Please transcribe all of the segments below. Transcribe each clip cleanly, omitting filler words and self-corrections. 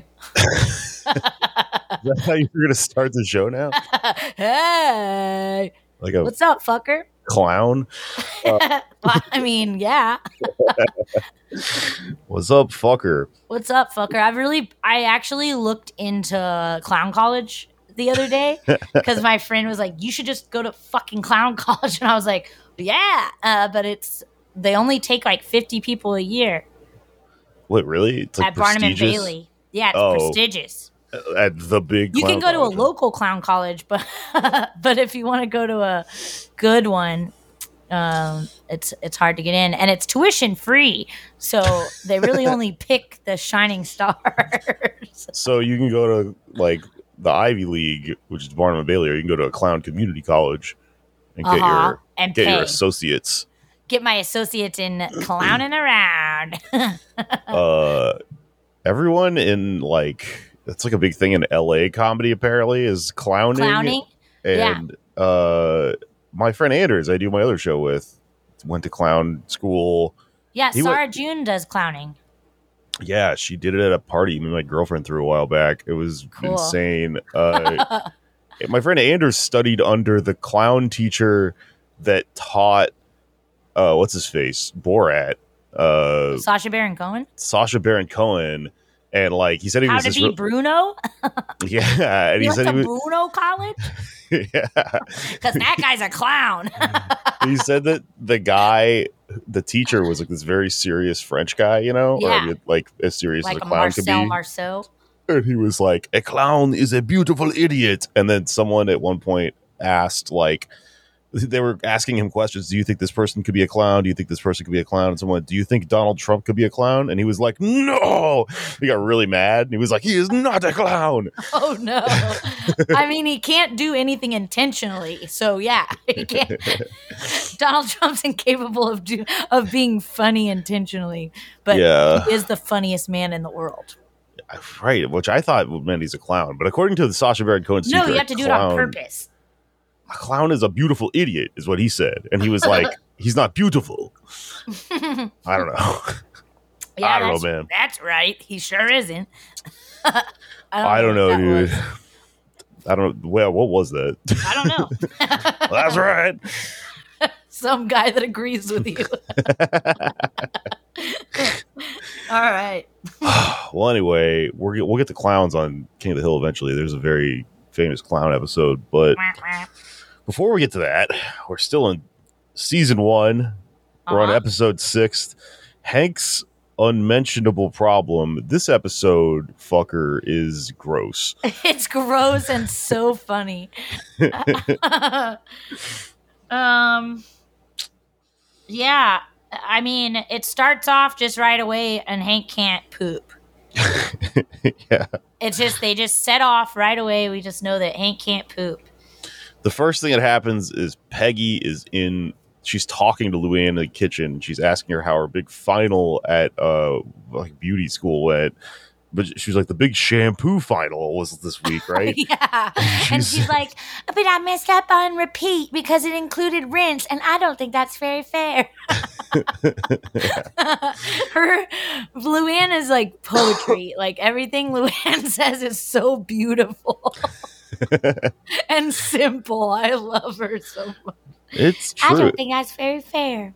do. Is that how you're going to start the show now? Hey. Like a what's up, fucker? Clown. Well, I mean, yeah. What's up, fucker? What's up, fucker? I actually looked into clown college the other day because my friend was like, you should just go to fucking clown college. And I was like, yeah, but they only take like 50 people a year. What, really? It's like at Barnum and Bailey. Yeah, it's prestigious. At the big clown You can go college. To a local clown college, but but if you want to go to a good one, it's hard to get in. And it's tuition free. So they really only pick the shining stars. So you can go to like the Ivy League, which is Barnum and Bailey, or you can go to a clown community college and get your associates. Get my associates in clowning around. Everyone in that's like a big thing in LA comedy apparently is clowning. And yeah. My friend Anders, I do my other show with, went to clown school. Yeah, Sarah June does clowning. Yeah, she did it at a party me and my girlfriend threw a while back. It was insane. My friend Anders studied under the clown teacher that taught what's his face? Borat. Sacha Baron Cohen? Sacha Baron Cohen. And he said he was how to be Bruno? Yeah. And he said he was Bruno College? Yeah. Because that guy's a clown. He said that the teacher was like this very serious French guy, you know? Yeah. Or as serious as a clown could be. Like Marcel Marceau. And he was like, a clown is a beautiful idiot. And then someone at one point asked they were asking him questions. Do you think this person could be a clown? Do you think this person could be a clown? And someone, do you think Donald Trump could be a clown? And he was like, no. He got really mad. And he was like, he is not a clown. Oh, no. I mean, he can't do anything intentionally. So, yeah, he can't. Donald Trump's incapable of being funny intentionally. But he is the funniest man in the world. Right, which I thought meant he's a clown. But according to the Sacha Baron Cohen teacher, you have to do it on purpose. A clown is a beautiful idiot, is what he said. And he was like, he's not beautiful. I don't know. Yeah, I don't know, man. That's right. He sure isn't. I don't know, dude. I don't know. Well, what was that? I don't know. Well, that's right. Some guy that agrees with you. All right. Well, anyway, we'll get the clowns on King of the Hill eventually. There's a very famous clown episode, but before we get to that, we're still in season 1. We're on episode 6, Hank's Unmentionable Problem. This episode, fucker, is gross. It's gross and so funny. Yeah, I mean, it starts off just right away, and Hank can't poop. Yeah, it's just they just set off right away. We just know that Hank can't poop. The first thing that happens is Peggy is in. She's talking to Luann in the kitchen. She's asking her how her big final at beauty school went. But she was like, the big shampoo final was this week, right? Yeah. And she's like, but I messed up on repeat because it included rinse, and I don't think that's very fair. Luann is like poetry. Everything Luann says is so beautiful and simple. I love her so much. It's true. I don't think that's very fair.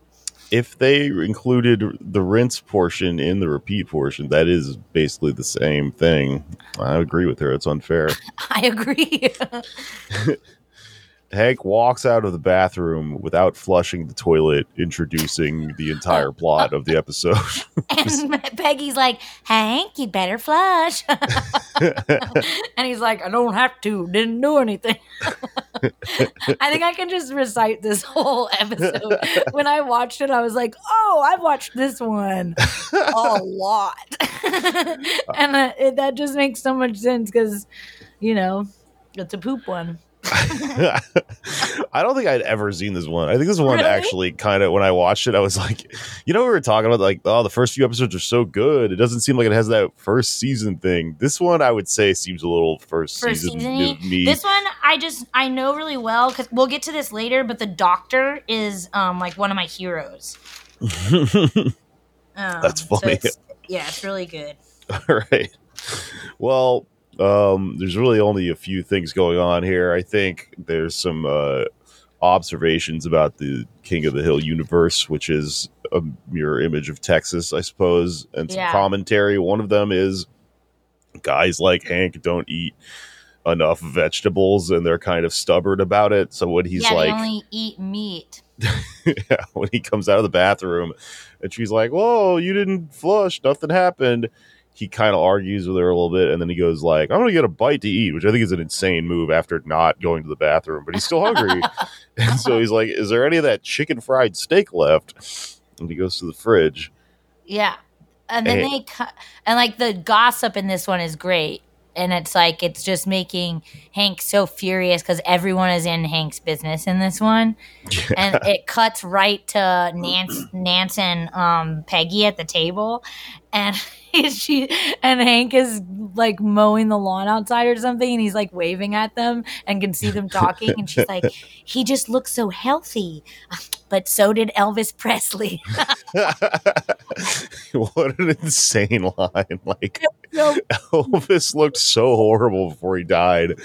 If they included the rinse portion in the repeat portion, that is basically the same thing. I agree with her. It's unfair. I agree. Hank walks out of the bathroom without flushing the toilet, introducing the entire plot of the episode. And Peggy's like, Hank, you better flush. And he's like, I don't have to. Didn't do anything. I think I can just recite this whole episode. When I watched it, I was like, oh, I've watched this one a lot. And that just makes so much sense because, you know, it's a poop one. I don't think I'd ever seen this one. I think this one actually kind of, when I watched it, I was like, you know, we were talking about the first few episodes are so good. It doesn't seem like it has that first season thing. This one, I would say, seems a little first season to me. This one, I know really well because we'll get to this later. But the doctor is one of my heroes. That's funny. So it's really good. All right. Well, there's really only a few things going on here. I think there's some observations about the King of the Hill universe, which is a mirror image of Texas, I suppose, and some commentary. One of them is guys like Hank don't eat enough vegetables, and they're kind of stubborn about it. So when he's like, they only eat meat. When he comes out of the bathroom and she's like, whoa, you didn't flush, nothing happened. He kind of argues with her a little bit, and then he goes like, I'm going to get a bite to eat, which I think is an insane move after not going to the bathroom, but he's still hungry. And so he's like, is there any of that chicken fried steak left? And he goes to the fridge. Yeah. And then and like the gossip in this one is great. And it's like, it's just making Hank so furious because everyone is in Hank's business in this one. Yeah. And it cuts right to Nance and Peggy at the table. And Hank is like mowing the lawn outside or something. And he's like waving at them and can see them talking. And she's like, he just looks so healthy. But so did Elvis Presley. What an insane line. Like, nope. Elvis looked so horrible before he died.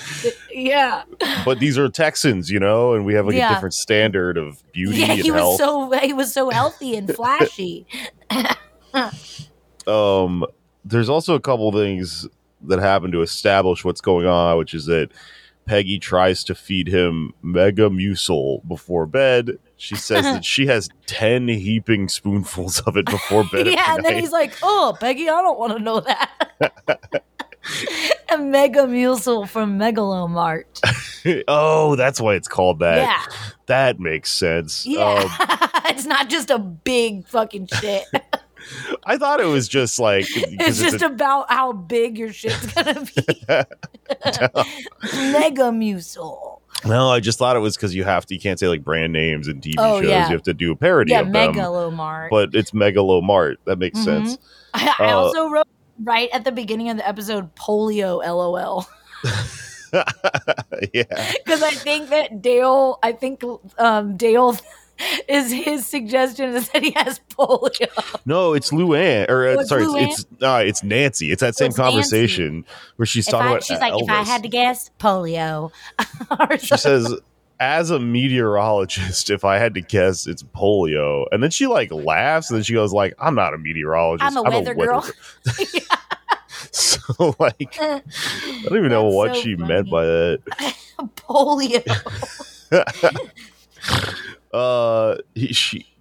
Yeah. But these are Texans, you know, and we have like a different standard of beauty and health. He was so healthy and flashy. There's also a couple things that happen to establish what's going on, which is that Peggy tries to feed him Megamucil before bed. She says that she has 10 heaping spoonfuls of it before bed. And then he's like, oh, Peggy, I don't want to know that. And Megamucil from Megalomart. Oh, that's why it's called that. Yeah. That makes sense. Yeah. It's not just a big fucking shit. I thought it was just like... It's just about how big your shit's going to be. Megamucil. No, I just thought it was because you can't say like brand names and TV shows. Yeah. You have to do a parody of them. Yeah, Megalomart. But it's Megalomart. That makes sense. I also wrote right at the beginning of the episode, polio LOL. Yeah. Because I think that Dale... is his suggestion is that he has polio. No, it's Luann. It's Nancy. It's that same conversation where she's talking about Elvis. She's like, if I had to guess, polio. She says, as a meteorologist, if I had to guess, it's polio. And then she like laughs and then she goes like, I'm not a meteorologist. I'm a weather girl. So like, I don't even know what she meant by that. Polio.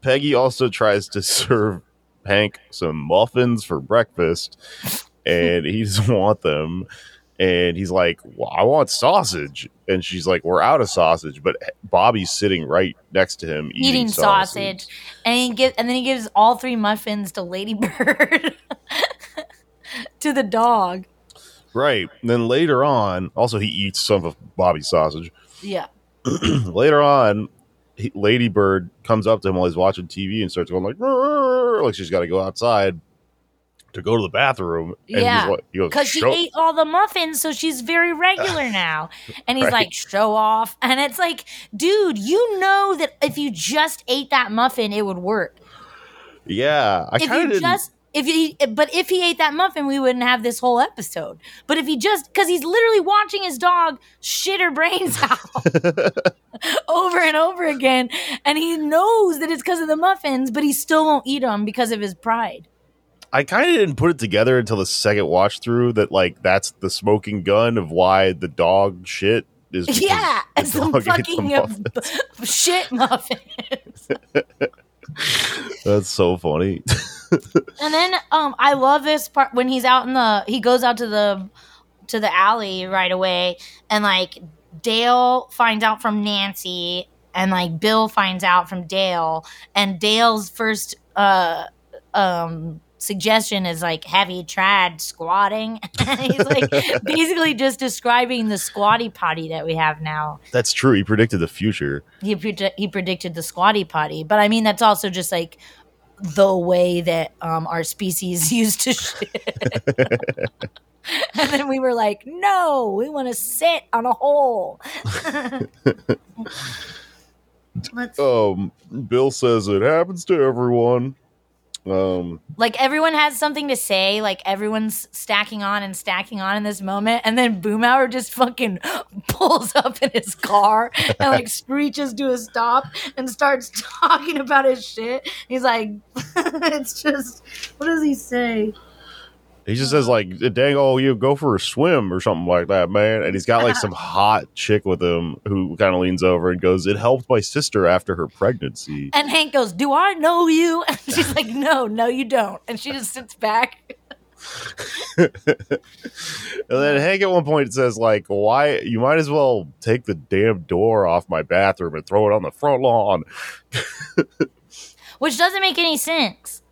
Peggy also tries to serve Hank some muffins for breakfast, and he doesn't want them. And he's like, well, I want sausage. And she's like, we're out of sausage. But Bobby's sitting right next to him eating sausage. And then he gives all 3 muffins to Lady Bird to the dog. Right. And then later on, also he eats some of Bobby's sausage. Yeah. Later on, Lady Bird comes up to him while he's watching TV and starts going like, rrr, like she's got to go outside to go to the bathroom. And yeah, because she ate all the muffins, so she's very regular now. And he's like, show off. And it's like, dude, you know that if you just ate that muffin, it would work. Yeah, I kind of just. If he ate that muffin, we wouldn't have this whole episode. But if he just, because he's literally watching his dog shit her brains out over and over again, and he knows that it's because of the muffins, but he still won't eat them because of his pride. I kind of didn't put it together until the second watch through that, like, that's the smoking gun of why the dog shit is. Yeah, it's the fucking shit muffins. That's so funny. And then I love this part when he's out he goes out to the alley right away, and like Dale finds out from Nancy, and like Bill finds out from Dale, and Dale's first suggestion is like, have you tried squatting? And he's like basically just describing the squatty potty that we have now. That's true. He predicted the future. He predicted the squatty potty. But I mean, that's also just like the way that our species used to shit. And then we were like, no, we want to sit on a hole. Bill says it happens to everyone. Like everyone has something to say, like everyone's stacking on in this moment, and then Boomhauer just fucking pulls up in his car and like screeches to a stop and starts talking about his shit. He's like, it's just, what does he say? He just says like, dang, oh, you go for a swim or something like that, man. And he's got like some hot chick with him who kind of leans over and goes, it helped my sister after her pregnancy. And Hank goes, do I know you? And she's like, no, you don't. And she just sits back. And then Hank at one point says like, why, you might as well take the damn door off my bathroom and throw it on the front lawn. Which doesn't make any sense.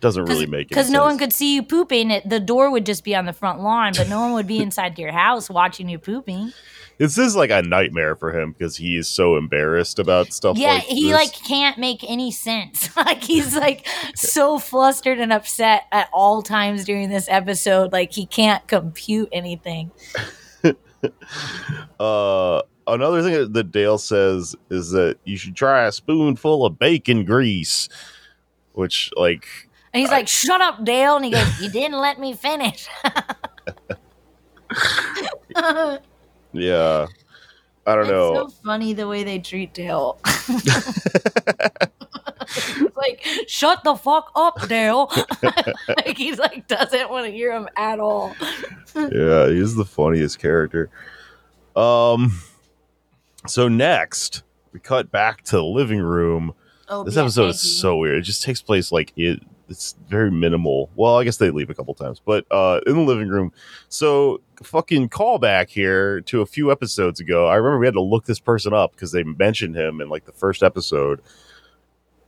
Doesn't really make any sense. Because no one could see you pooping. The door would just be on the front lawn, but no one would be inside your house watching you pooping. This is like a nightmare for him because he is so embarrassed about stuff like this. Yeah, he like can't make any sense. Like he's like so flustered and upset at all times during this episode. Like he can't compute anything. Another thing that Dale says is that you should try a spoonful of bacon grease, which like... And he's like, shut up, Dale. And he goes, you didn't let me finish. Yeah. I don't know. It's so funny the way they treat Dale. It's like, shut the fuck up, Dale. Like he's like, doesn't want to hear him at all. Yeah, he's the funniest character. So next, we cut back to the living room. Oh, this episode is so weird. It just takes place like it's very minimal. Well, I guess they leave a couple times, but in the living room. So fucking callback here to a few episodes ago. I remember we had to look this person up because they mentioned him in like the first episode.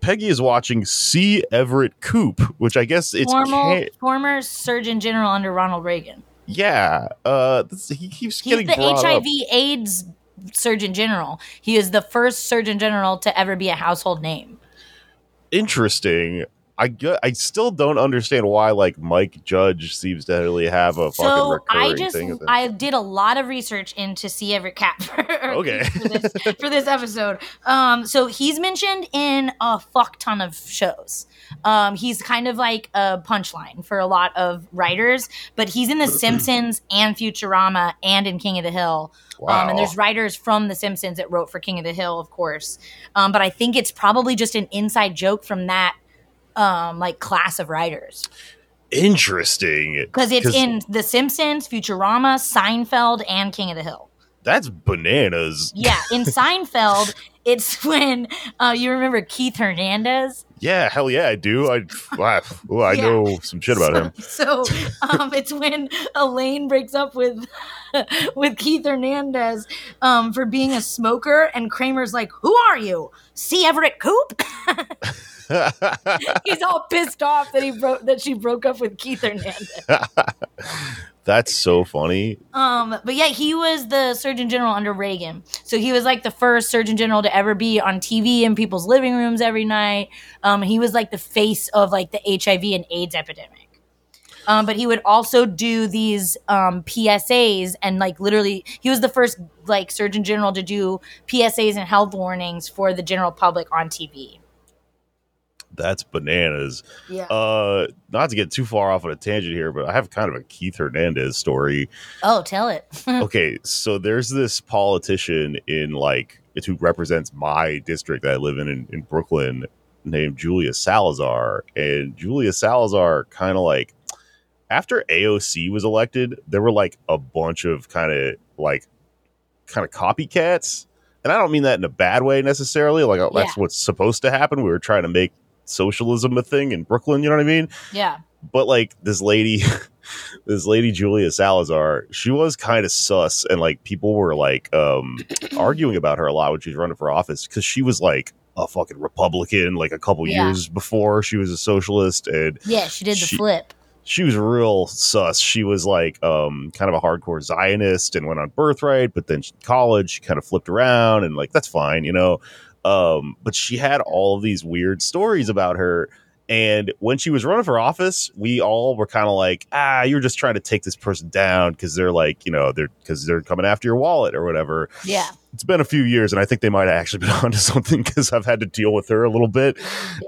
Peggy is watching C. Everett Koop, which I guess it's former Surgeon General under Ronald Reagan. Yeah. He keeps getting brought up. He's the HIV/AIDS Surgeon General. He is the first Surgeon General to ever be a household name. Interesting. I still don't understand why like Mike Judge seems to really have a fucking recurring thing. I did a lot of research into C. Everett Koop for this episode. So he's mentioned in a fuck ton of shows. He's kind of like a punchline for a lot of writers, but he's in The Simpsons and Futurama and in King of the Hill. Wow. And there's writers from The Simpsons that wrote for King of the Hill, of course. But I think it's probably just an inside joke from that like class of writers. Interesting. Because it's in The Simpsons, Futurama, Seinfeld, and King of the Hill. That's bananas. Yeah, in Seinfeld, it's when you remember Keith Hernandez? Yeah, hell yeah, I do. I know some shit about him. So it's when Elaine breaks up with Keith Hernandez for being a smoker, and Kramer's like, who are you? C. Everett Koop? He's all pissed off that she broke up with Keith Hernandez. That's so funny. But yeah, he was the Surgeon General under Reagan. So he was like the first Surgeon General to ever be on TV in people's living rooms every night. He was like the face of like the HIV and AIDS epidemic. But he would also do these PSAs and like literally he was the first like Surgeon General to do PSAs and health warnings for the general public on TV. That's bananas. Yeah. Not to get too far off on a tangent here, but I have kind of a Keith Hernandez story. Oh, tell it. Okay, so there's this politician in like who represents my district that I live in Brooklyn named Julia Salazar. And Julia Salazar kind of like after AOC was elected, there were like a bunch of kind of copycats. And I don't mean that in a bad way necessarily. Like that's what's supposed to happen. We were trying to make socialism a thing in Brooklyn, you know what I mean? Yeah. But like this lady Julia Salazar, she was kind of sus, and like people were like arguing about her a lot when she was running for office because she was like a fucking Republican like a couple years before she was a socialist, and she did the flip. She was real sus. She was like kind of a hardcore Zionist and went on Birthright, but then in college she kind of flipped around and like that's fine, you know. But she had all of these weird stories about her. And when she was running for office, we all were kind of like, you're just trying to take this person down because they're coming after your wallet or whatever. Yeah. it's been a few years, and I think they might have actually been onto something, because I've had to deal with her a little bit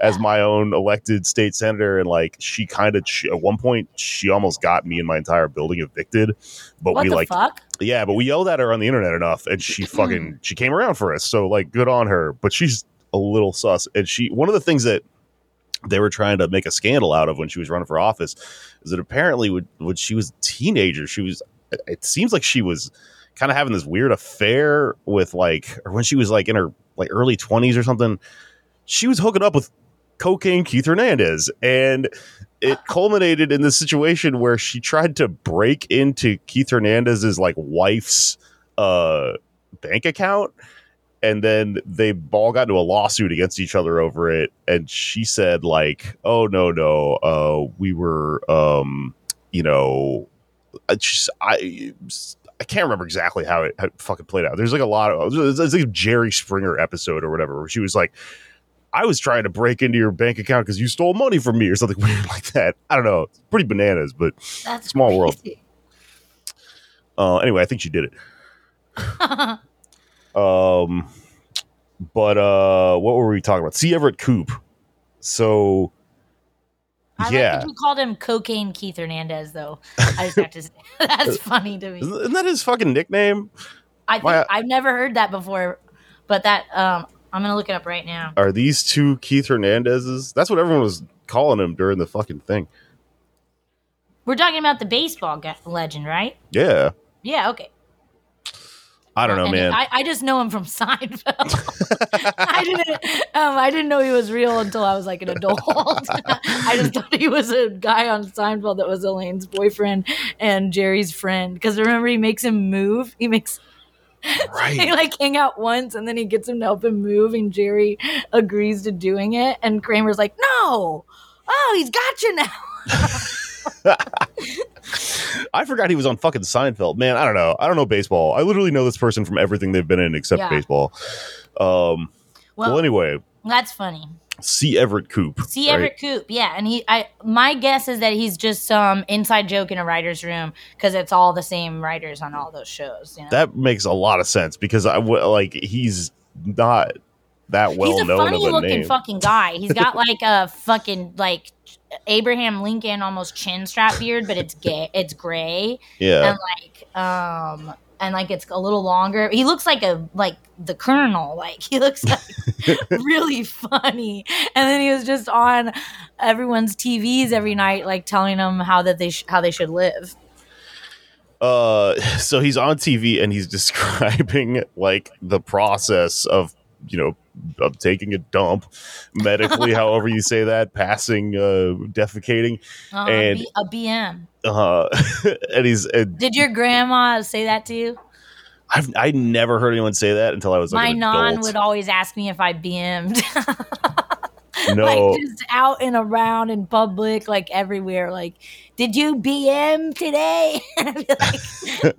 as my own elected state senator. And like, she kind of, at one point, she almost got me and my entire building evicted. But what we like, fuck? Yeah, but we yelled at her on the internet enough, and she fucking, she came around for us. So like, good on her, but she's a little sus. And she, one of the things that they were trying to make a scandal out of when she was running for office is that apparently when she was a teenager, she was, it seems like she was kind of having this weird affair with like, or when she was like in her like early 20s or something, she was hooking up with cocaine Keith Hernandez, and it culminated in this situation where she tried to break into Keith Hernandez's like wife's bank account. And then they all got into a lawsuit against each other over it. And she said, like, oh, no, we were, you know, I can't remember exactly how it fucking played out. There's like a lot of, there's like a Jerry Springer episode or whatever, where she was like, I was trying to break into your bank account because you stole money from me or something weird like that. I don't know. It's pretty bananas, but that's small crazy world. Anyway, I think she did it. But what were we talking about? C. Everett Koop. So, I like that you called him Cocaine Keith Hernandez, though. I just have to say, that's funny to me. Isn't that his fucking nickname? I've never heard that before, but that I'm going to look it up right now. Are these two Keith Hernandezes? That's what everyone was calling him during the fucking thing. We're talking about the baseball legend, right? Yeah. Yeah, okay. I don't know, man. I just know him from Seinfeld. I didn't know he was real until I was like an adult. I just thought he was a guy on Seinfeld that was Elaine's boyfriend and Jerry's friend. Because remember, he makes him move. He makes right. They like hang out once, and then he gets him to help him move, and Jerry agrees to doing it. And Kramer's like, "No, oh, he's got you now." I forgot he was on fucking Seinfeld, man. I don't know baseball. I literally know this person from everything they've been in except baseball. Well, anyway, that's funny. C. Everett Koop. C. Everett Koop, yeah. And my guess is that he's just some inside joke in a writer's room, because it's all the same writers on all those shows. You know? That makes a lot of sense, because he's not that well known. He's a funny looking fucking guy. He's got like a fucking like Abraham Lincoln almost chin strap beard, but it's gray. Yeah. And it's a little longer. He looks like the Colonel. Like, he looks like really funny. And then he was just on everyone's TVs every night, like telling them how they should live. So he's on TV and he's describing like the process of, you know, of taking a dump, medically, however you say that, passing, defecating, and a BM. And he's. Did your grandma say that to you? I never heard anyone say that until I was like an adult. My non would always ask me if I BM'd. No, like just out and around in public, like everywhere. Like, did you BM today? And I'd be like,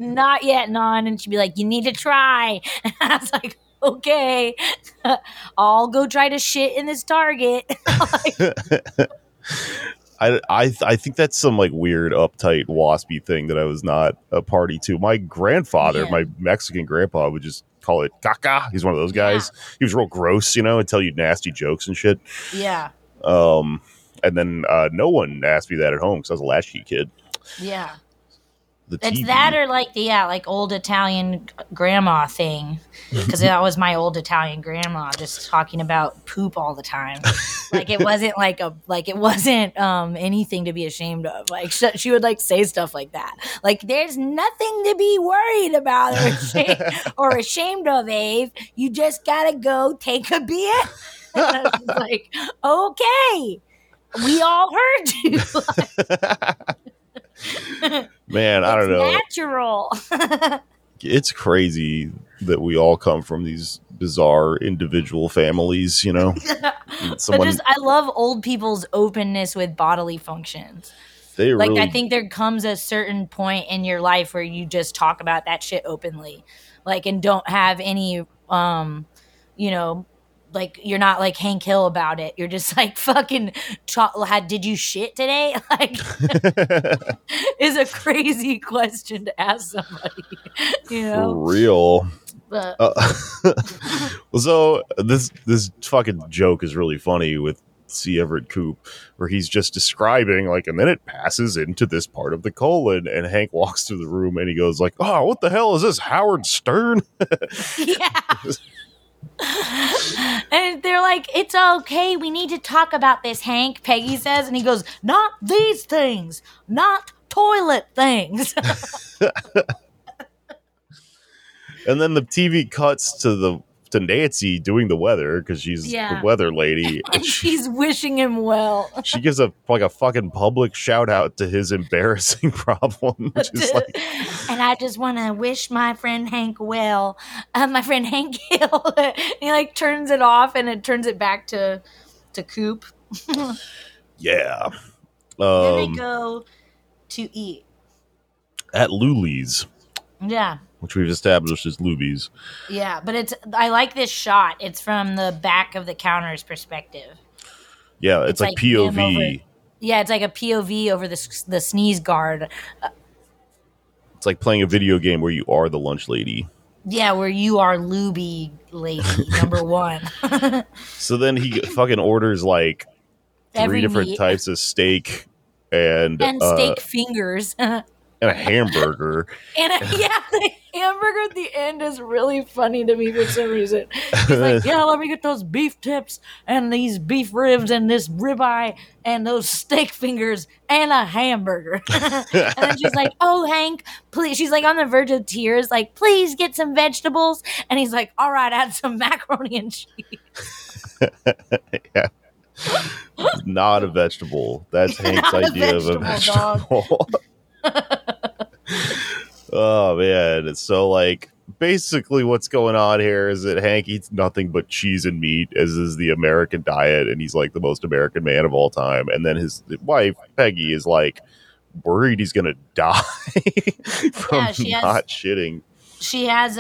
not yet, non. And she'd be like, you need to try. And I was like, okay, I'll go try to shit in this Target. I think that's some like weird uptight waspy thing that I was not a party to. My grandfather, my Mexican grandpa, would just call it caca. He's one of those guys. Yeah. He was real gross, you know, and tell you nasty jokes and shit. Yeah. And then no one asked me that at home because I was a latchkey kid. Yeah. It's that or like the old Italian grandma thing, because that was my old Italian grandma just talking about poop all the time. Like it wasn't anything to be ashamed of. Like she would like say stuff like that. Like, there's nothing to be worried about or ashamed of, Ave. You just gotta go take a beer. And I was like, okay, we all heard you. Man, I don't know. Natural. It's crazy that we all come from these bizarre individual families, you know. I love old people's openness with bodily functions. They like really... I think there comes a certain point in your life where you just talk about that shit openly, like, and don't have any, you know, like, you're not like Hank Hill about it. You're just like, fucking, did you shit today? Like, is a crazy question to ask somebody. You know? For real. But. So this fucking joke is really funny with C. Everett Koop, where he's just describing, like, and then it passes into this part of the colon, and Hank walks through the room and he goes like, oh, what the hell is this, Howard Stern? Yeah. And they're like, it's okay, we need to talk about this, Hank, Peggy says, and he goes, not these things, not toilet things. And then the TV cuts to Nancy doing the weather, because she's the weather lady, and she's wishing him well. She gives a fucking public shout out to his embarrassing problem, which is like, and I just want to wish my friend Hank well, my friend Hank Hill. And he like turns it off, and it turns it back to Coop. Yeah. Then they go to eat at Luby's. Yeah. Which we've established is Luby's. Yeah, but I like this shot. It's from the back of the counter's perspective. Yeah, it's like POV. It's like a POV over the sneeze guard. It's like playing a video game where you are the lunch lady. Yeah, where you are Luby lady number one. So then he fucking orders like three different types of steak and steak fingers. And a hamburger. The hamburger at the end is really funny to me for some reason. He's like, yeah, let me get those beef tips and these beef ribs and this ribeye and those steak fingers and a hamburger. And then she's like, oh, Hank, please. She's like on the verge of tears, like, please get some vegetables. And he's like, all right, add some macaroni and cheese. Yeah. Not a vegetable. That's Hank's idea of a vegetable. Oh man. So like basically what's going on here is that Hank eats nothing but cheese and meat, as is the American diet, and he's like the most American man of all time. And then his wife Peggy is like worried he's gonna die from shitting. She has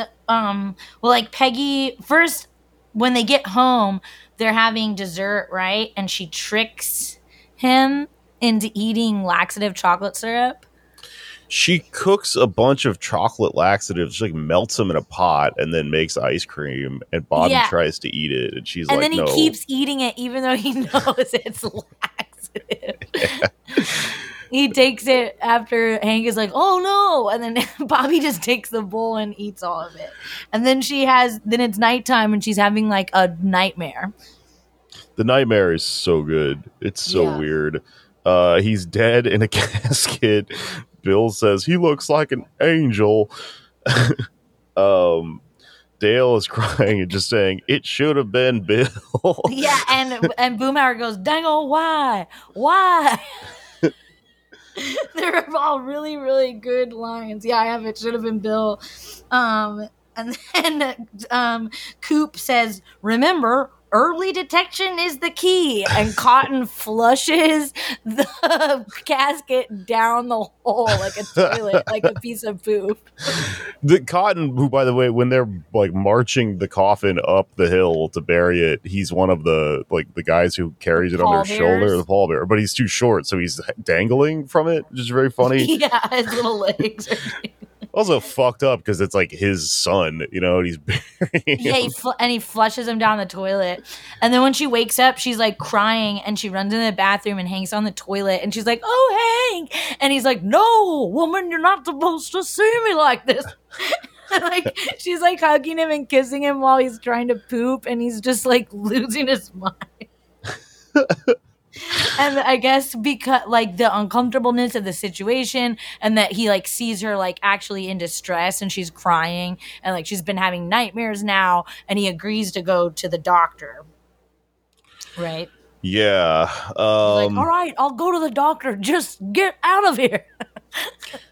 Peggy first, when they get home they're having dessert, right? And she tricks him into eating laxative chocolate syrup. She cooks a bunch of chocolate laxatives. She like melts them in a pot and then makes ice cream. And Bobby tries to eat it, and she's like, "No." And then he keeps eating it, even though he knows it's laxative. Yeah. He takes it after Hank is like, "Oh no!" And then Bobby just takes the bowl and eats all of it. And then then it's nighttime, and she's having like a nightmare. The nightmare is so good. It's so weird. He's dead in a casket. Bill says he looks like an angel. Dale is crying and just saying, it should have been Bill. Yeah, and Boomhauer goes, dang, oh, why? They're all really, really good lines. Yeah, I have it should have been Bill. And then Coop says, remember, early detection is the key, and Cotton flushes the casket down the hole like a toilet, like a piece of poop. The Cotton, who, by the way, when they're like marching the coffin up the hill to bury it, he's one of the guys who carries it on their shoulder, the pallbearer, but he's too short, so he's dangling from it, which is very funny. Yeah, his little legs. Also fucked up because it's like his son, you know, and he's burying him. Yeah, he flushes him down the toilet. And then when she wakes up, she's like crying, and she runs in the bathroom and Hank's on the toilet, and she's like, oh, Hank. And he's like, no, woman, you're not supposed to see me like this. Like she's like hugging him and kissing him while he's trying to poop, and he's just like losing his mind. And I guess because like the uncomfortableness of the situation, and that he like sees her like actually in distress and she's crying and like she's been having nightmares now, and he agrees to go to the doctor. Right. Yeah. He's like, all right, I'll go to the doctor. Just get out of here.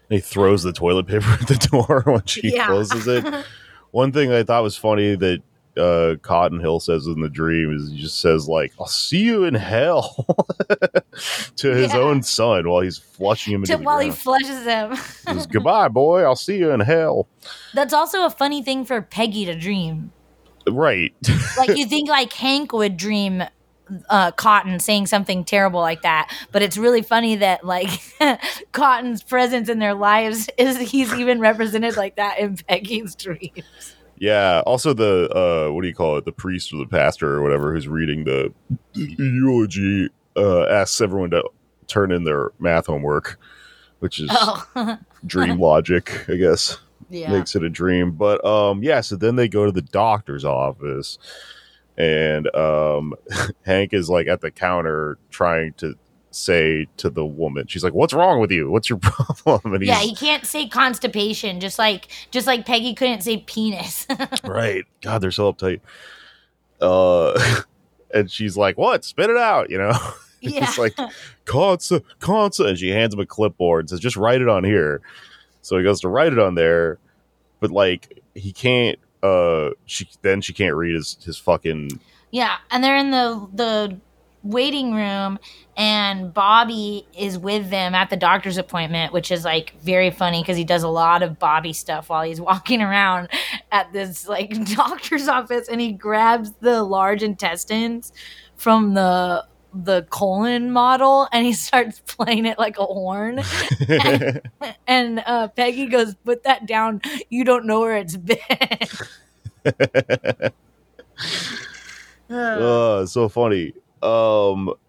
He throws the toilet paper at the door when she closes it. One thing I thought was funny that Cotton Hill says in the dream is he just says like, I'll see you in hell to his own son while he's flushing him he flushes him. He says, goodbye boy, I'll see you in hell. That's also a funny thing for Peggy to dream. Right. Like, you think like Hank would dream Cotton saying something terrible like that, but it's really funny that like Cotton's presence in their lives is he's even represented like that in Peggy's dreams. Yeah. Also, the what do you call it? The priest or the pastor or whatever who's reading the eulogy asks everyone to turn in their math homework, which is dream logic, I guess. Yeah. Makes it a dream. But so then they go to the doctor's office, and Hank is like at the counter trying to say to the woman, she's like, "What's wrong with you? What's your problem?" And he can't say constipation, just like Peggy couldn't say penis. Right. God, they're so uptight. And she's like, "What? Spit it out," you know? Yeah. It's like consa, and she hands him a clipboard and says, "Just write it on here." So he goes to write it on there, but like he can't. She can't read his fucking. Yeah, and they're in the waiting room, and Bobby is with them at the doctor's appointment, which is like very funny because he does a lot of Bobby stuff while he's walking around at this like doctor's office, and he grabs the large intestines from the colon model and he starts playing it like a horn. and Peggy goes, "Put that down. You don't know where it's been." So funny. So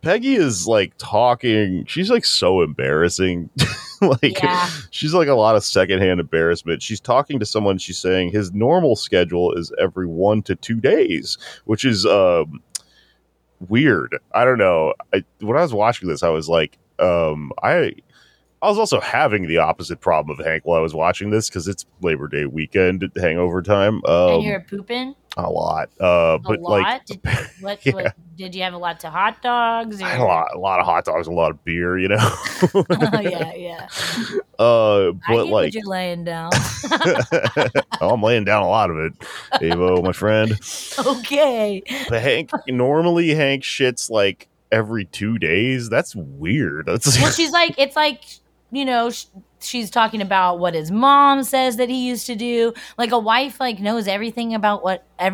Peggy is like talking. She's like so embarrassing. Like, yeah. She's like a lot of secondhand embarrassment. She's talking to someone. She's saying his normal schedule is every 1 to 2 days, which is, weird. I don't know. When I was watching this, I was like, I was also having the opposite problem of Hank while I was watching this because it's Labor Day weekend hangover time. And you're pooping a lot. Did you have a lot to hot dogs? Or? A lot of hot dogs, a lot of beer. You know. Oh, yeah. But like you're laying down. I'm laying down a lot of it, Avo, my friend. Okay. But Hank normally shits like every 2 days. That's weird. Well, she's like, it's like, you know, she's talking about what his mom says that he used to do. Like a wife, like knows everything about what a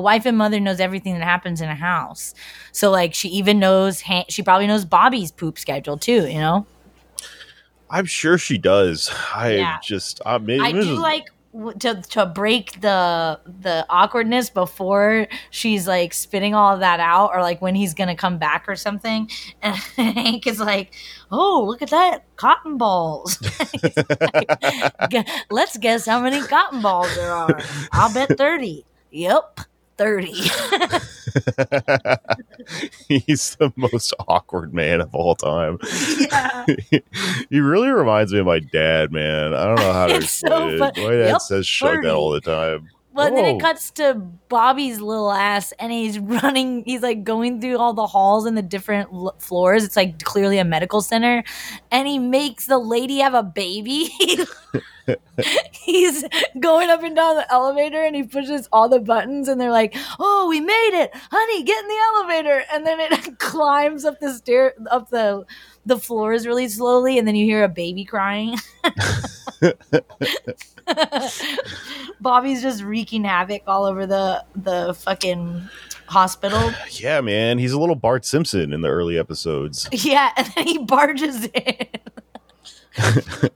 wife and mother knows everything that happens in a house. So like, she even knows Hank. She probably knows Bobby's poop schedule too. You know, I'm sure she does. To break the awkwardness before she's like spitting all of that out, or like when he's gonna come back or something, and Hank is like, "Oh, look at that, cotton balls." Like, "Let's guess how many cotton balls there are. I'll bet 30. Yep, 30. He's the most awkward man of all time. Yeah. He really reminds me of my dad, man. I don't know how to explain it. My dad says shit like that all the time. Well, then it cuts to Bobby's little ass, and he's running. He's like going through all the halls and the different floors. It's like clearly a medical center, and he makes the lady have a baby. He's going up and down the elevator, and he pushes all the buttons, and they're like, "Oh, we made it, honey! Get in the elevator!" And then it climbs up the stair, up the floors really slowly, and then you hear a baby crying. Bobby's just wreaking havoc all over the fucking hospital. Yeah, man. He's a little Bart Simpson in the early episodes. Yeah, and then he barges in.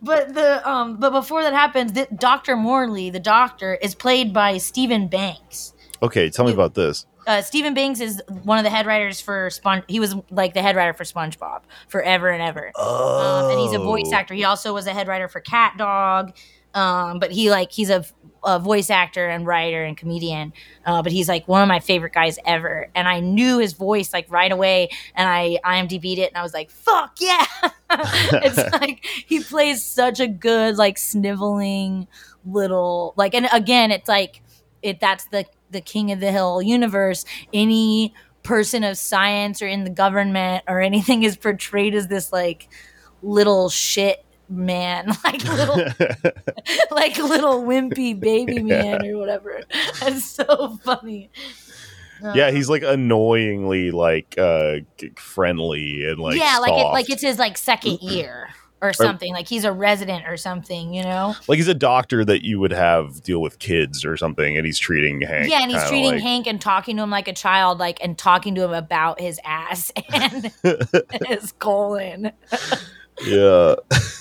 But but before that happens, Dr. Morley, the doctor, is played by Stephen Banks. Okay, tell me about this. Stephen Banks is one of the head writers for SpongeBob. He was like the head writer for SpongeBob forever and ever. Oh. And he's a voice actor. He also was a head writer for Cat Dog. But he like he's a voice actor and writer and comedian. But he's like one of my favorite guys ever. And I knew his voice like right away. And I IMDb'd it, and I was like, "Fuck yeah!" It's like he plays such a good like sniveling little like. And again, it's like that's the King of the Hill universe. Any person of science or in the government or anything is portrayed as this like little shit man, like little like little wimpy baby man or whatever. That's so funny. Yeah, he's like annoyingly like friendly and like soft. Like it's his like second year. or something, like he's a resident or something, you know, like he's a doctor that you would have deal with kids or something, and he's treating Hank. Yeah, and he's treating Hank and talking to him like a child, like, and talking to him about his ass and his colon. Yeah.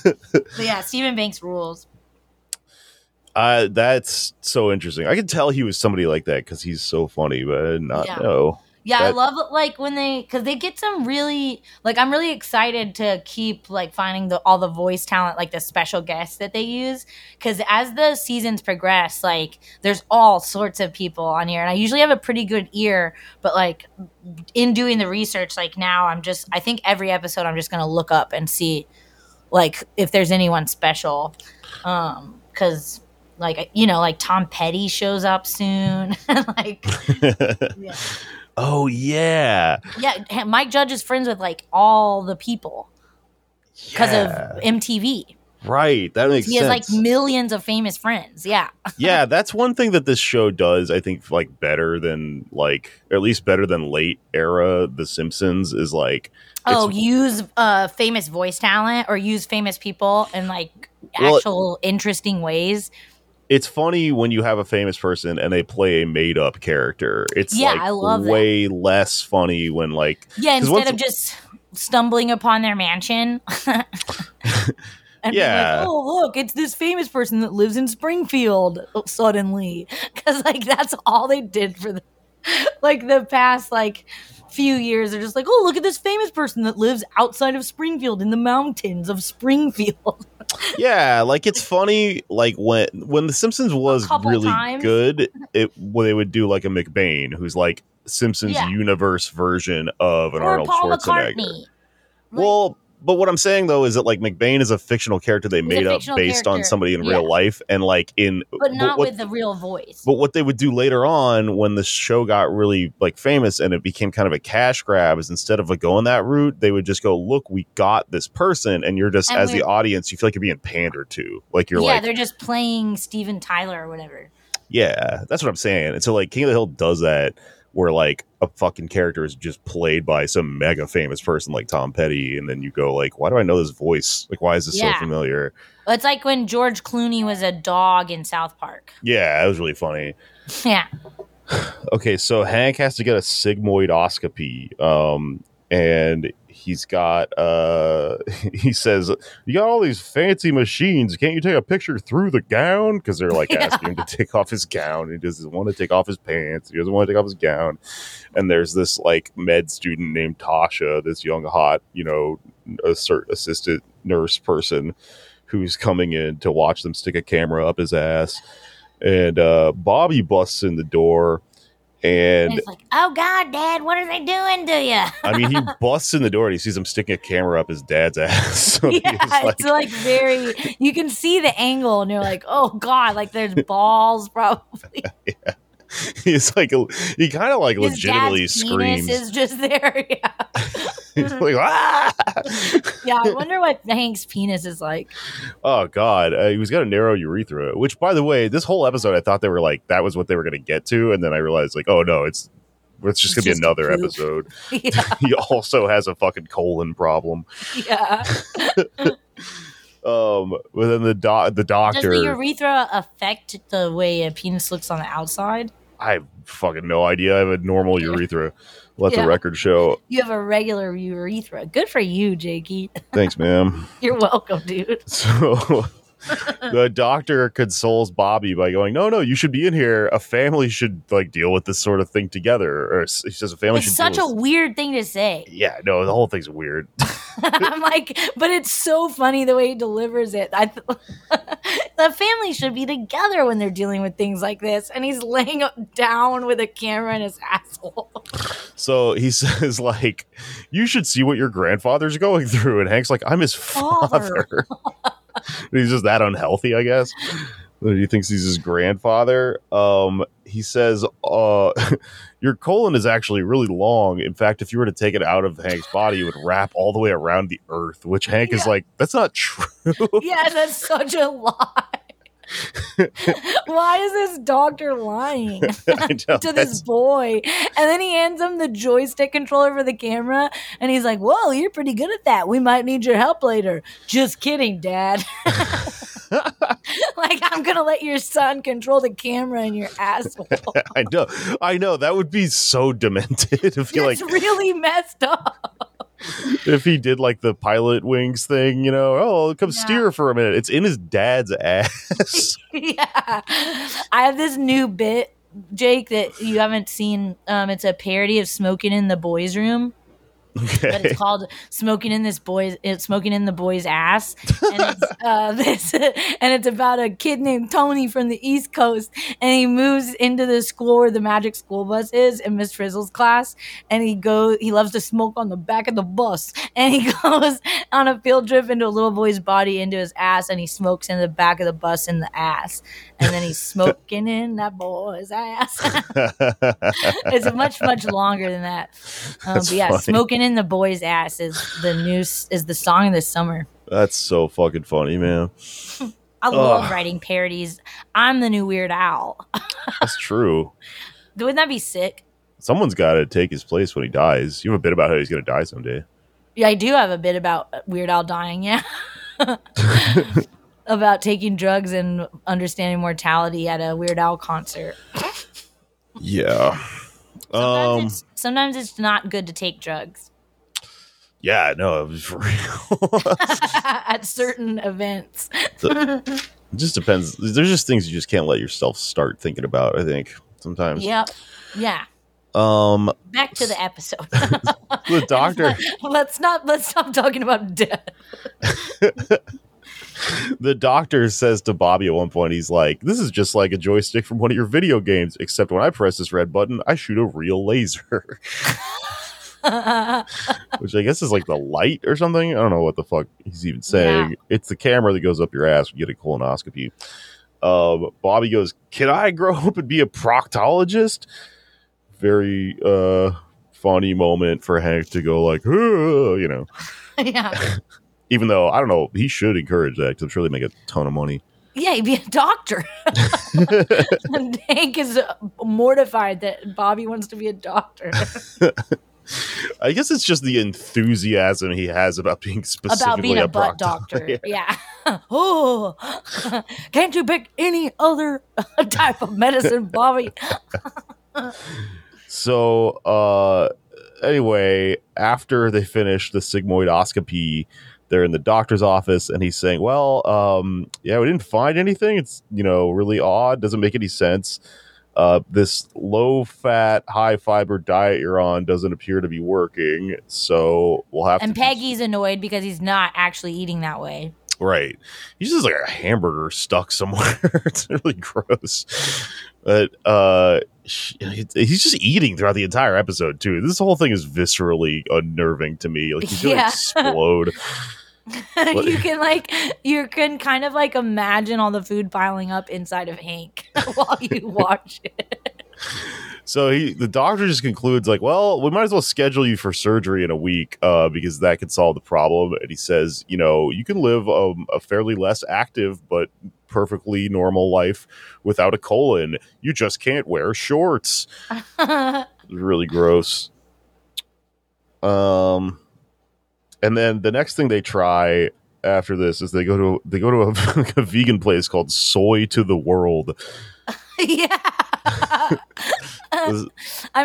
But yeah, Stephen Banks rules. That's so interesting. I could tell he was somebody like that because he's so funny, but I did not know. Yeah, I love it, like when they, because they get some really, like, I'm really excited to keep like finding all the voice talent, like the special guests that they use, because as the seasons progress, like there's all sorts of people on here, and I usually have a pretty good ear, but like in doing the research, like now I think every episode I'm just gonna look up and see like if there's anyone special, because. Like, you know, like Tom Petty shows up soon. Like, yeah. Oh, yeah. Yeah. Mike Judge is friends with like all the people because of MTV. Right. That makes sense. He has like millions of famous friends. Yeah. Yeah. That's one thing that this show does, I think, like better than like, or at least better than late era The Simpsons is like. Oh, use famous voice talent or use famous people in like actual interesting ways. It's funny when you have a famous person and they play a made up character. It's I love way that. Less funny when like. Yeah. Instead of just stumbling upon their mansion. And like, oh, look, it's this famous person that lives in Springfield suddenly. Because, like, that's all they did for the past, like, few years. They're just like, oh, look at this famous person that lives outside of Springfield in the mountains of Springfield. Yeah, like, it's funny, like, when The Simpsons was really good, they would do, like, a McBain, who's, like, Simpsons universe version of an Arnold Schwarzenegger. McCartney. Well... But what I'm saying, though, is that, like, McBain is a fictional character they made up based on somebody in real life. And, like, But not with the real voice. But what they would do later on when the show got really, like, famous and it became kind of a cash grab is instead of, like, going that route, they would just go, look, we got this person. And you're just, as the audience, you feel like you're being pandered to. Like, you're yeah, they're just playing Steven Tyler or whatever. Yeah, that's what I'm saying. And so, like, King of the Hill does that. Where like a fucking character is just played by some mega famous person like Tom Petty, and then you go like, why do I know this voice? Like, why is this so familiar? It's like when George Clooney was a dog in South Park. Yeah, it was really funny. Yeah. Okay, so Hank has to get a sigmoidoscopy, and he's got. He says, "You got all these fancy machines. Can't you take a picture through the gown?" Because they're like asking him to take off his gown. He doesn't want to take off his pants. He doesn't want to take off his gown. And there's this like med student named Tasha, this young hot, you know, assistant nurse person, who's coming in to watch them stick a camera up his ass. And Bobby busts in the door. And it's like, oh, God, Dad, what are they doing to you? I mean, he busts in the door and he sees him sticking a camera up his dad's ass. So it's like very, you can see the angle and you're like, oh, God, like there's balls probably. Yeah. He's like, he kind of like his legitimately dad's screams. Penis is just there. Yeah. He's like, ah! Yeah, I wonder what Hank's penis is like. Oh, God. He's got a narrow urethra, which, by the way, this whole episode, I thought they were like, that was what they were going to get to. And then I realized, like, oh, no, it's just going to be another episode. Yeah. He also has a fucking colon problem. Yeah. But then the doctor. Does the urethra affect the way a penis looks on the outside? I have fucking no idea. I have a normal urethra. Let the record show. You have a regular urethra. Good for you, Jakey. Thanks, ma'am. You're welcome, dude. So the doctor consoles Bobby by going, no, you should be in here. A family should like deal with this sort of thing together. Or he says a family should deal with it. It's such a weird thing to say. Yeah, no, the whole thing's weird. I'm like, but it's so funny the way he delivers it. The family should be together when they're dealing with things like this. And he's laying down with a camera in his asshole. So he says, like, you should see what your grandfather's going through. And Hank's like, I'm his father. He's just that unhealthy, I guess. He thinks he's his grandfather. He says, your colon is actually really long. In fact, if you were to take it out of Hank's body, it would wrap all the way around the earth, which Hank is like, that's not true. Yeah, that's such a lie. Why is this doctor lying to this boy? And then he hands him the joystick controller for the camera, and he's like, whoa, you're pretty good at that. We might need your help later. Just kidding, Dad. Like, I'm going to let your son control the camera in your asshole. I know. That would be so demented. It's like, really messed up. If he did like the pilot wings thing, you know, oh, come steer for a minute. It's in his dad's ass. Yeah. I have this new bit, Jake, that you haven't seen. It's a parody of Smoking in the Boys' Room. Okay. But it's called Smoking in the Boy's Ass, and it's about a kid named Tony from the East Coast, and he moves into the school where the Magic School Bus is in Miss Frizzle's class, and he loves to smoke on the back of the bus, and he goes on a field trip into a little boy's body, into his ass, and he smokes in the back of the bus in the ass, and then he's smoking in that boy's ass. It's much, much longer than that. But yeah, funny. Smoking in the Boy's Ass is the song of the summer. That's so fucking funny, man. I love writing parodies. I'm the new Weird Al. That's true. Wouldn't that be sick? Someone's got to take his place when he dies. You have a bit about how he's going to die someday. Yeah, I do have a bit about Weird Al dying, yeah. About taking drugs and understanding mortality at a Weird Al concert. Yeah. Sometimes it's not good to take drugs. Yeah, no, it was for real. At certain events. It just depends. There's just things you just can't let yourself start thinking about, I think, sometimes. Yep. Yeah. Back to the episode. The doctor. Let's stop talking about death. The doctor says to Bobby at one point, he's like, this is just like a joystick from one of your video games, except when I press this red button, I shoot a real laser. Which I guess is like the light or something. I don't know what the fuck he's even saying. Yeah. It's the camera that goes up your ass when you get a colonoscopy. Bobby goes, can I grow up and be a proctologist? Very funny moment for Hank to go like, you know. Yeah. Even though, I don't know, he should encourage that because I'm sure they make a ton of money. Yeah, he'd be a doctor. Hank is mortified that Bobby wants to be a doctor. I guess it's just the enthusiasm he has about being a butt doctor. Yeah. Oh, can't you pick any other type of medicine, Bobby? So, anyway, after they finish the sigmoidoscopy, they're in the doctor's office, and he's saying, well, yeah, we didn't find anything. It's, you know, really odd. Doesn't make any sense. This low-fat, high-fiber diet you're on doesn't appear to be working, so we'll have to... And Peggy's annoyed because he's not actually eating that way. Right. He's just like a hamburger stuck somewhere. It's really gross. But he's just eating throughout the entire episode, too. This whole thing is viscerally unnerving to me. Like, he's going to explode. You can kind of like imagine all the food piling up inside of Hank while you watch it. So the doctor just concludes like, well, we might as well schedule you for surgery in a week because that could solve the problem. And he says, you know, you can live a fairly less active but perfectly normal life without a colon. You just can't wear shorts. Really gross. And then the next thing they try after this is they go to a vegan place called Soy to the World. Yeah. I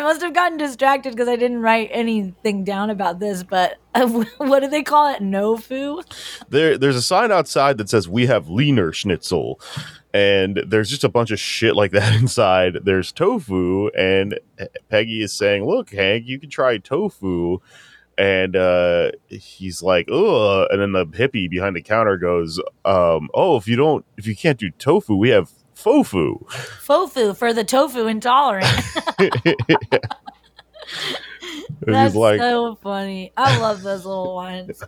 must have gotten distracted because I didn't write anything down about this, but what do they call it? Nofu? There's a sign outside that says, we have leaner schnitzel. And there's just a bunch of shit like that inside. There's tofu. And Peggy is saying, look, Hank, you can try tofu. And he's like, ugh. And then the hippie behind the counter goes, oh, if you can't do tofu, we have fofu. Fofu for the tofu intolerant. That's like, so funny. I love those little ones.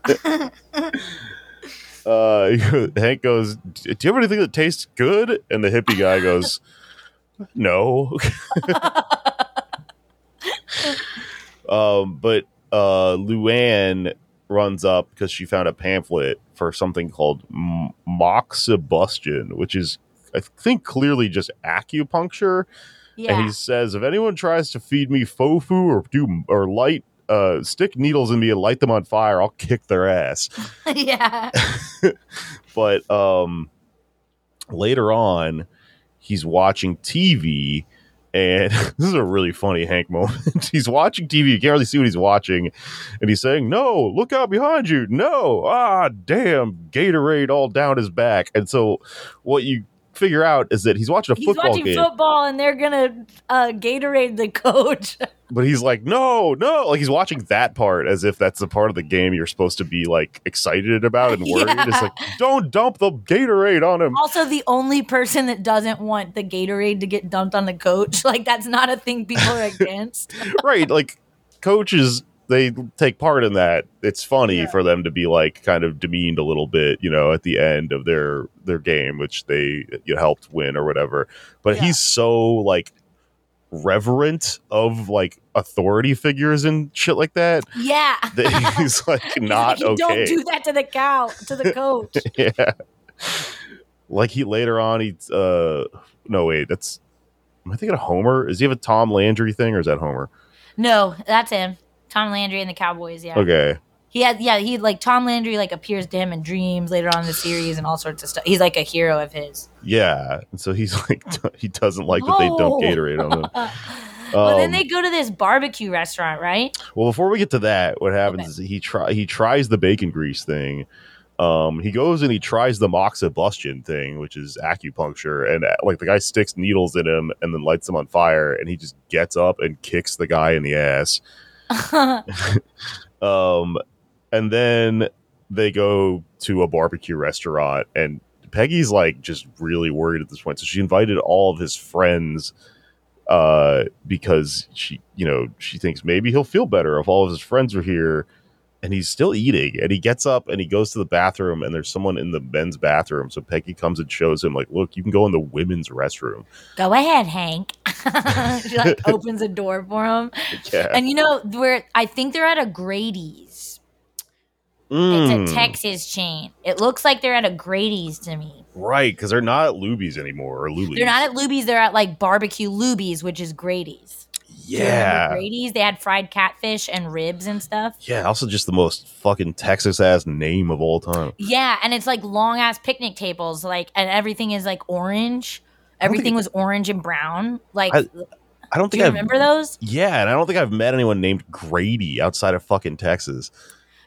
Hank goes, do you have anything that tastes good? And the hippie guy goes, no. But Luann runs up because she found a pamphlet for something called moxibustion, which is I think clearly just acupuncture. Yeah. And he says, if anyone tries to feed me fofu or light stick needles in me and light them on fire, I'll kick their ass. Yeah. But later on, he's watching TV. And this is a really funny Hank moment. He's watching TV. You can't really see what he's watching. And he's saying, no, look out behind you. No. Ah, damn. Gatorade all down his back. And so what you figure out is that he's watching a football game. He's watching football, and they're going to Gatorade the coach. But he's like, no. Like, he's watching that part as if that's the part of the game you're supposed to be, like, excited about and worried. Yeah. It's like, don't dump the Gatorade on him. Also, the only person that doesn't want the Gatorade to get dumped on the coach. Like, that's not a thing people are against. Right. Like, coaches, they take part in that. It's funny for them to be, like, kind of demeaned a little bit, you know, at the end of their game, which they helped win or whatever. But he's so, like, reverent of, like, authority figures and shit like that. Yeah. That he's like, not okay. Don't do that to the coach. Yeah. Like, he later on, am I thinking of Homer? Does he have a Tom Landry thing, or is that Homer? No, that's him. Tom Landry and the Cowboys. Yeah. Okay. He Tom Landry, like, appears to him in dreams later on in the series and all sorts of stuff. He's like a hero of his. Yeah. And so he's like, he doesn't like that they dump Gatorade on him. Well, then they go to this barbecue restaurant, right? Well, before we get to that, what happens is he tries the bacon grease thing. He goes and he tries the moxibustion thing, which is acupuncture, and like the guy sticks needles in him and then lights him on fire, and he just gets up and kicks the guy in the ass. And then they go to a barbecue restaurant, and Peggy's, like, just really worried at this point. So she invited all of his friends because she thinks maybe he'll feel better if all of his friends are here. And he's still eating, and he gets up and he goes to the bathroom, and there's someone in the men's bathroom. So Peggy comes and shows him, like, look, you can go in the women's restroom. Go ahead, Hank. She, like, opens a door for him. Yeah. And I think they're at a Grady's. It's a Texas chain. It looks like they're at a Grady's to me. Right, because they're not at Luby's anymore. They're not at Luby's. They're at, like, barbecue Luby's, which is Grady's. Yeah. Grady's, they had fried catfish and ribs and stuff. Yeah, also just the most fucking Texas-ass name of all time. Yeah, and it's like long-ass picnic tables, like, and everything is, like, orange. Everything was orange and brown. Like, I don't think I remember those. Yeah, and I don't think I've met anyone named Grady outside of fucking Texas.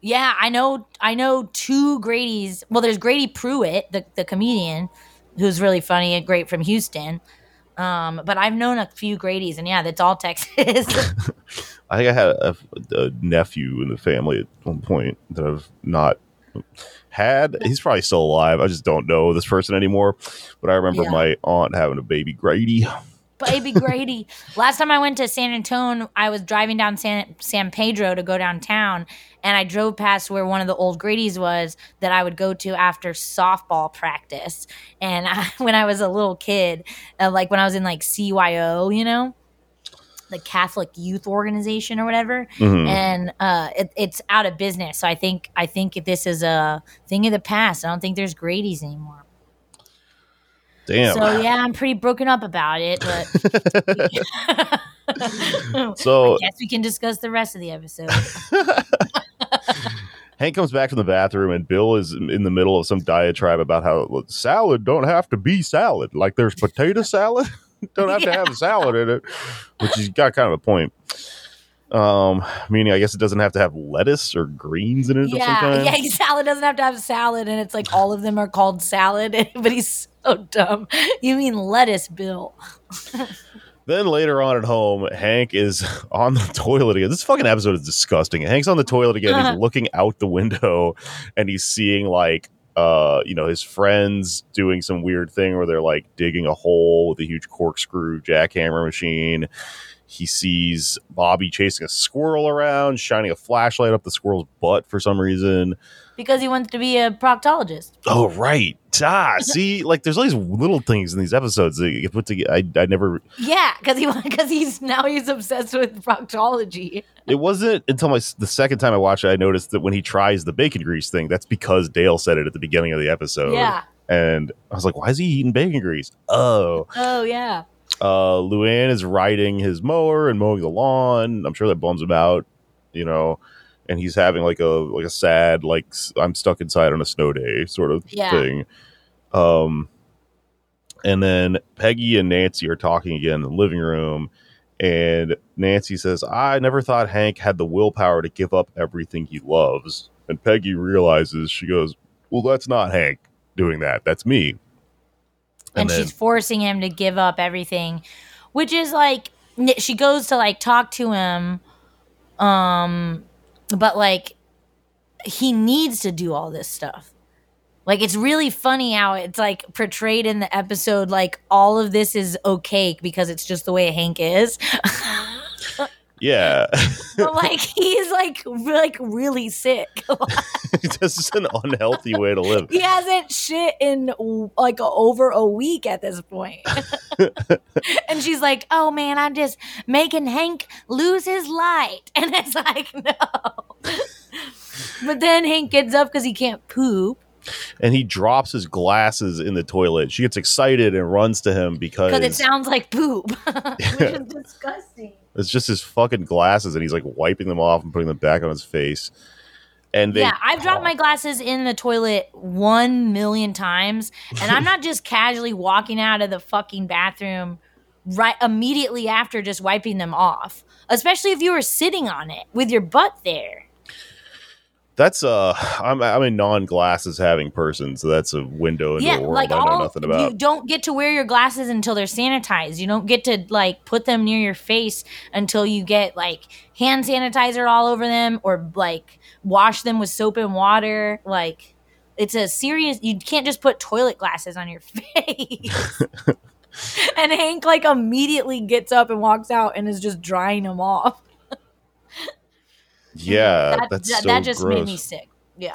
Yeah, I know two Grady's. Well, there's Grady Pruitt, the comedian, who's really funny and great from Houston. But I've known a few Grady's, and yeah, that's all Texas. I think I had a nephew in the family at one point that I've not had. He's probably still alive. I just don't know this person anymore. But I remember my aunt having a baby Grady. Baby Grady. Last time I went to San Antonio, I was driving down San Pedro to go downtown, and I drove past where one of the old Grady's was that I would go to after softball practice. And when I was a little kid, like when I was in, like, CYO, the Catholic Youth Organization or whatever, and it's out of business. So I think this is a thing of the past. I don't think there's Grady's anymore. Damn. So, yeah, I'm pretty broken up about it, but so, I guess we can discuss the rest of the episode. Hank comes back from the bathroom, and Bill is in the middle of some diatribe about how salad don't have to be salad. Like, there's potato salad. Don't have to have salad in it, which he's got kind of a point. Meaning, I guess it doesn't have to have lettuce or greens in it. Yeah, salad doesn't have to have salad, and it's like all of them are called salad. But he's so dumb. You mean lettuce, Bill? Then later on at home, Hank is on the toilet again. This fucking episode is disgusting. Hank's on the toilet again. He's looking out the window, and he's seeing, like, his friends doing some weird thing where they're, like, digging a hole with a huge corkscrew jackhammer machine. He sees Bobby chasing a squirrel around, shining a flashlight up the squirrel's butt for some reason. Because he wants to be a proctologist. Oh, right. See, like, there's all these little things in these episodes that you put together. I never. Yeah, because he's obsessed with proctology. It wasn't until the second time I watched it, I noticed that when he tries the bacon grease thing, that's because Dale said it at the beginning of the episode. Yeah. And I was like, why is he eating bacon grease? Oh, yeah. Luann is riding his mower and mowing the lawn. I'm sure that bums him out, you know. And he's having like a sad, like, I'm stuck inside on a snow day sort of thing. And then Peggy and Nancy are talking again in the living room. And Nancy says, I never thought Hank had the willpower to give up everything he loves. And Peggy realizes, she goes, well, that's not Hank doing that. That's me. And then she's forcing him to give up everything, which is like, she goes to like talk to him. But like, he needs to do all this stuff. Like, it's really funny how it's like portrayed in the episode. Like, all of this is okay because it's just the way Hank is. Yeah. But like, he's like really sick. This is an unhealthy way to live. He hasn't shit in like over a week at this point. And she's like, oh man, I'm just making Hank lose his light. And it's like, no. But then Hank gets up because he can't poop. And he drops his glasses in the toilet. She gets excited and runs to him because it sounds like poop, which is disgusting. It's just his fucking glasses, and he's like wiping them off and putting them back on his face. And I've dropped my glasses in the toilet 1 million times, and I'm not just casually walking out of the fucking bathroom right immediately after just wiping them off, especially if you were sitting on it with your butt there. That's I'm a non-glasses having person, so that's a window into a world I know nothing about. You don't get to wear your glasses until they're sanitized. You don't get to like put them near your face until you get like hand sanitizer all over them or like wash them with soap and water. Like, it's a serious. You can't just put toilet glasses on your face. And Hank like immediately gets up and walks out and is just drying them off. Yeah, that just gross. Made me sick. Yeah.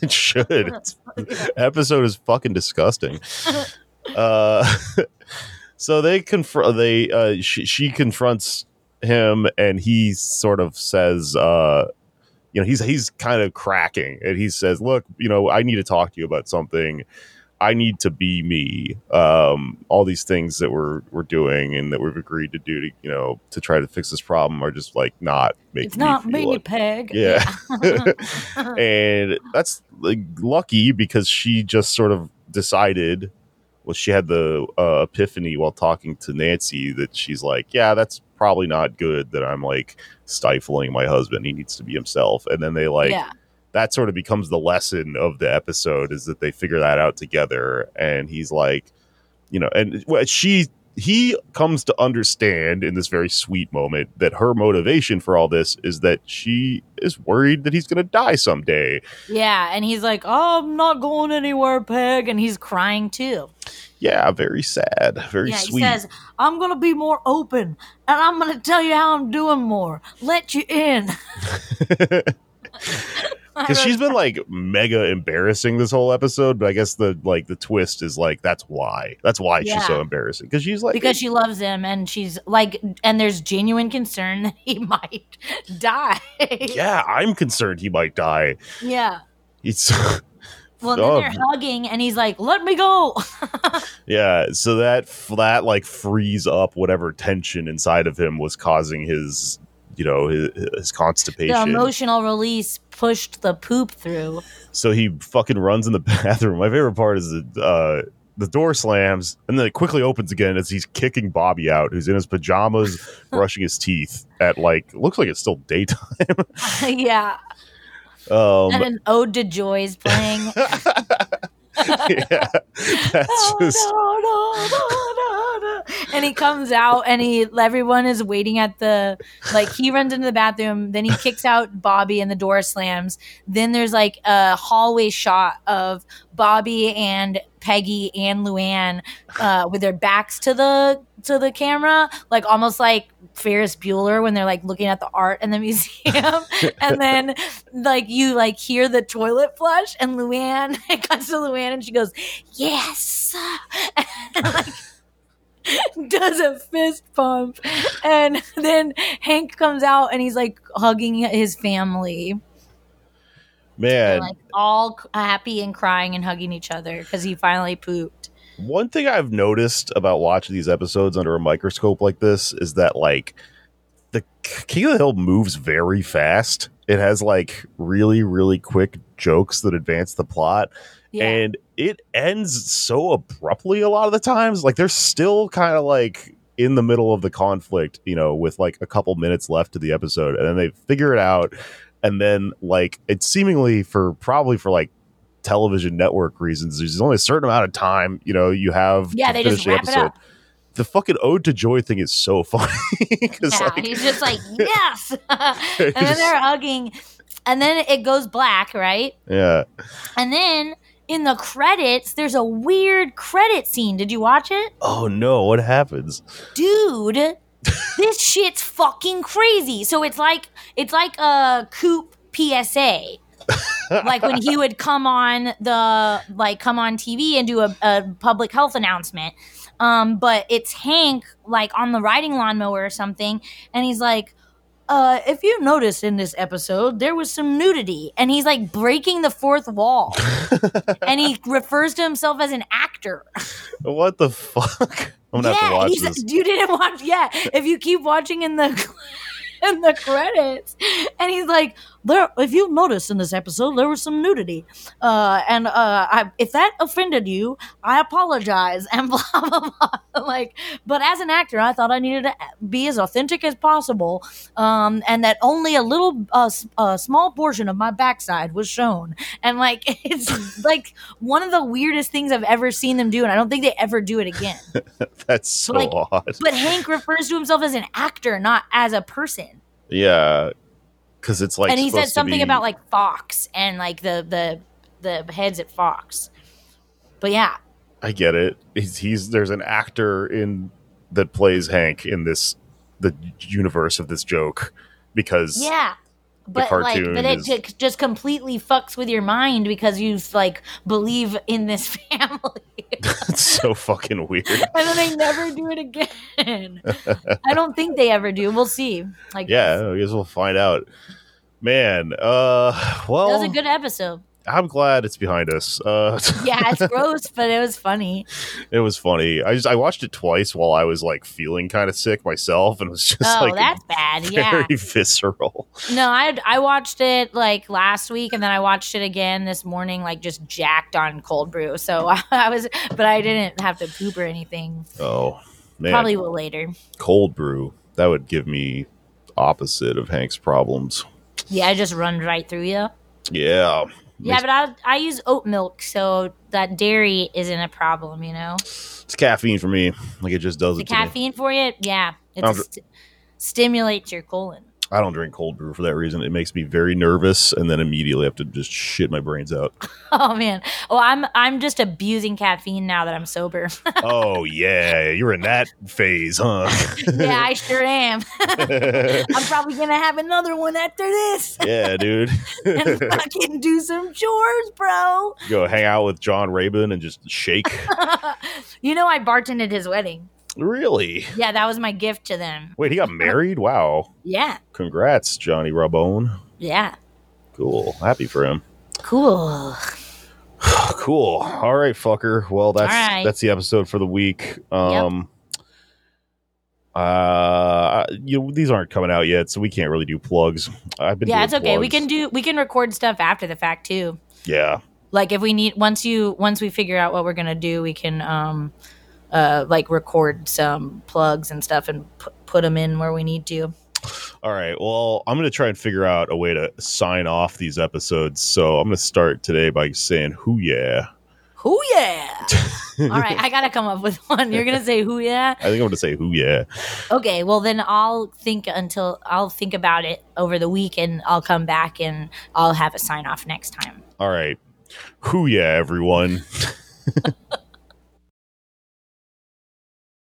It should. Episode is fucking disgusting. So they she confronts him, and he sort of says, you know, he's kind of cracking, and he says, look, you know, I need to talk to you about something. I need to be me. All these things that we're doing and that we've agreed to do to, you know, to try to fix this problem are just like not making it's me not me, like, Peg. Yeah. And that's like lucky because she just sort of decided, well, she had the epiphany while talking to Nancy that she's like, yeah, that's probably not good that I'm like stifling my husband. He needs to be himself. And then they like, that sort of becomes the lesson of the episode is that they figure that out together. And he's like, you know, and he comes to understand in this very sweet moment that her motivation for all this is that she is worried that he's going to die someday. Yeah. And he's like, oh, I'm not going anywhere, Peg. And he's crying too. Yeah. Very sad. Very sweet. He says, I'm going to be more open and I'm going to tell you how I'm doing more. Let you in. Because she's been like mega embarrassing this whole episode, but I guess the twist is like that's why she's so embarrassing because she's like because she loves him and she's like and there's genuine concern that he might die. Yeah, I'm concerned he might die. Yeah, it's well. Then they're hugging and he's like, "Let me go." Yeah, so that like frees up whatever tension inside of him was causing his. You know, his constipation. The emotional release pushed the poop through. So he fucking runs in the bathroom. My favorite part is the door slams and then it quickly opens again as he's kicking Bobby out, who's in his pajamas, brushing his teeth at like, looks like it's still daytime. Yeah. And an Ode to Joy is playing. Yeah, that's just... And he comes out and everyone is waiting at the like he runs into the bathroom, then he kicks out Bobby and the door slams. Then there's like a hallway shot of Bobby and Peggy and Luann with their backs to the camera, like almost like Ferris Bueller when they're like looking at the art in the museum. And then like you like hear the toilet flush and Luann, it cuts to Luann and she goes, yes. And like does a fist pump. And then Hank comes out and he's like hugging his family. Man. Like all happy and crying and hugging each other because he finally pooped. One thing I've noticed about watching these episodes under a microscope like this is that, like, the King of the Hill moves very fast. It has, like, really, really quick jokes that advance the plot. Yeah. And it ends so abruptly a lot of the times. Like, they're still kind of, like, in the middle of the conflict, you know, with, like, a couple minutes left to the episode. And then they figure it out. And then, like, it's seemingly for like, television network reasons, there's only a certain amount of time, you know, you have to finish just wrap the episode. It up. The fucking Ode to Joy thing is so funny. Like, he's just like, yes! And then they're hugging. And then it goes black, right? Yeah. And then in the credits, there's a weird credit scene. Did you watch it? Oh, no. What happens? Dude, this shit's fucking crazy. So it's like a Koop PSA. Like when he would come on TV and do a public health announcement. But it's Hank, like, on the riding lawnmower or something. And he's like, if you noticed in this episode, there was some nudity. And he's, like, breaking the fourth wall. And he refers to himself as an actor. What the fuck? I'm going to have to watch this. You didn't watch? Yeah. If you keep watching in the credits, and he's like, there, if you noticed in this episode, there was some nudity, if that offended you, I apologize, and blah blah blah. Like, but as an actor, I thought I needed to be as authentic as possible, and that only a little small portion of my backside was shown. And, like, it's like one of the weirdest things I've ever seen them do, and I don't think they ever do it again. That's so, like, odd. But Hank refers to himself as an actor, not as a person. Yeah. Because it's like, and he said something about, like, Fox and, like, the heads at Fox. But yeah, I get it. He's there's an actor in that plays Hank in the universe of this joke, because the cartoon, like, but it just completely fucks with your mind because you, like, believe in this family. That's so fucking weird. And then they never do it again. I don't think they ever do. We'll see. I guess we'll find out. Man, well, that was a good episode. I'm glad it's behind us. It's gross, but it was funny. It was funny. I watched it twice while I was, like, feeling kind of sick myself, and it was just that's bad. Very visceral. No, I watched it, like, last week, and then I watched it again this morning, like, just jacked on cold brew. So but I didn't have to poop or anything. Oh man, probably will later. Cold brew, that would give me opposite of Hank's problems. Yeah, I just run right through you. Yeah. Yeah, but I use oat milk, so that dairy isn't a problem, you know? It's caffeine for me. Like, it just does it to me. The caffeine for you? Yeah. It stimulates your colon. I don't drink cold brew for that reason. It makes me very nervous, and then immediately have to just shit my brains out. Oh, man. Well, I'm just abusing caffeine now that I'm sober. Oh, yeah. You're in that phase, huh? Yeah, I sure am. I'm probably going to have another one after this. Yeah, dude. And fucking do some chores, bro. Go hang out with John Rabin and just shake. You know, I bartended his wedding. Really? Yeah, that was my gift to them. Wait, he got married? Wow. Yeah. Congrats, Johnny Rabone. Yeah. Cool. Happy for him. Cool. Cool. All right, fucker. Well, that's the episode for the week. Yep. You know, these aren't coming out yet, so we can't really do plugs. Yeah, it's okay. Plugs. We can record stuff after the fact too. Yeah. Like, if we need, once we figure out what we're gonna do, we can like, record some plugs and stuff and put them in where we need to. All right. Well, I'm going to try and figure out a way to sign off these episodes. So I'm going to start today by saying, "Hoo yeah." Hoo yeah. All right. I got to come up with one. You're going to say "hoo yeah"? I think I'm going to say "hoo yeah." Okay. Well, then I'll think about it over the week, and I'll come back and I'll have a sign off next time. All right. Hoo yeah, everyone.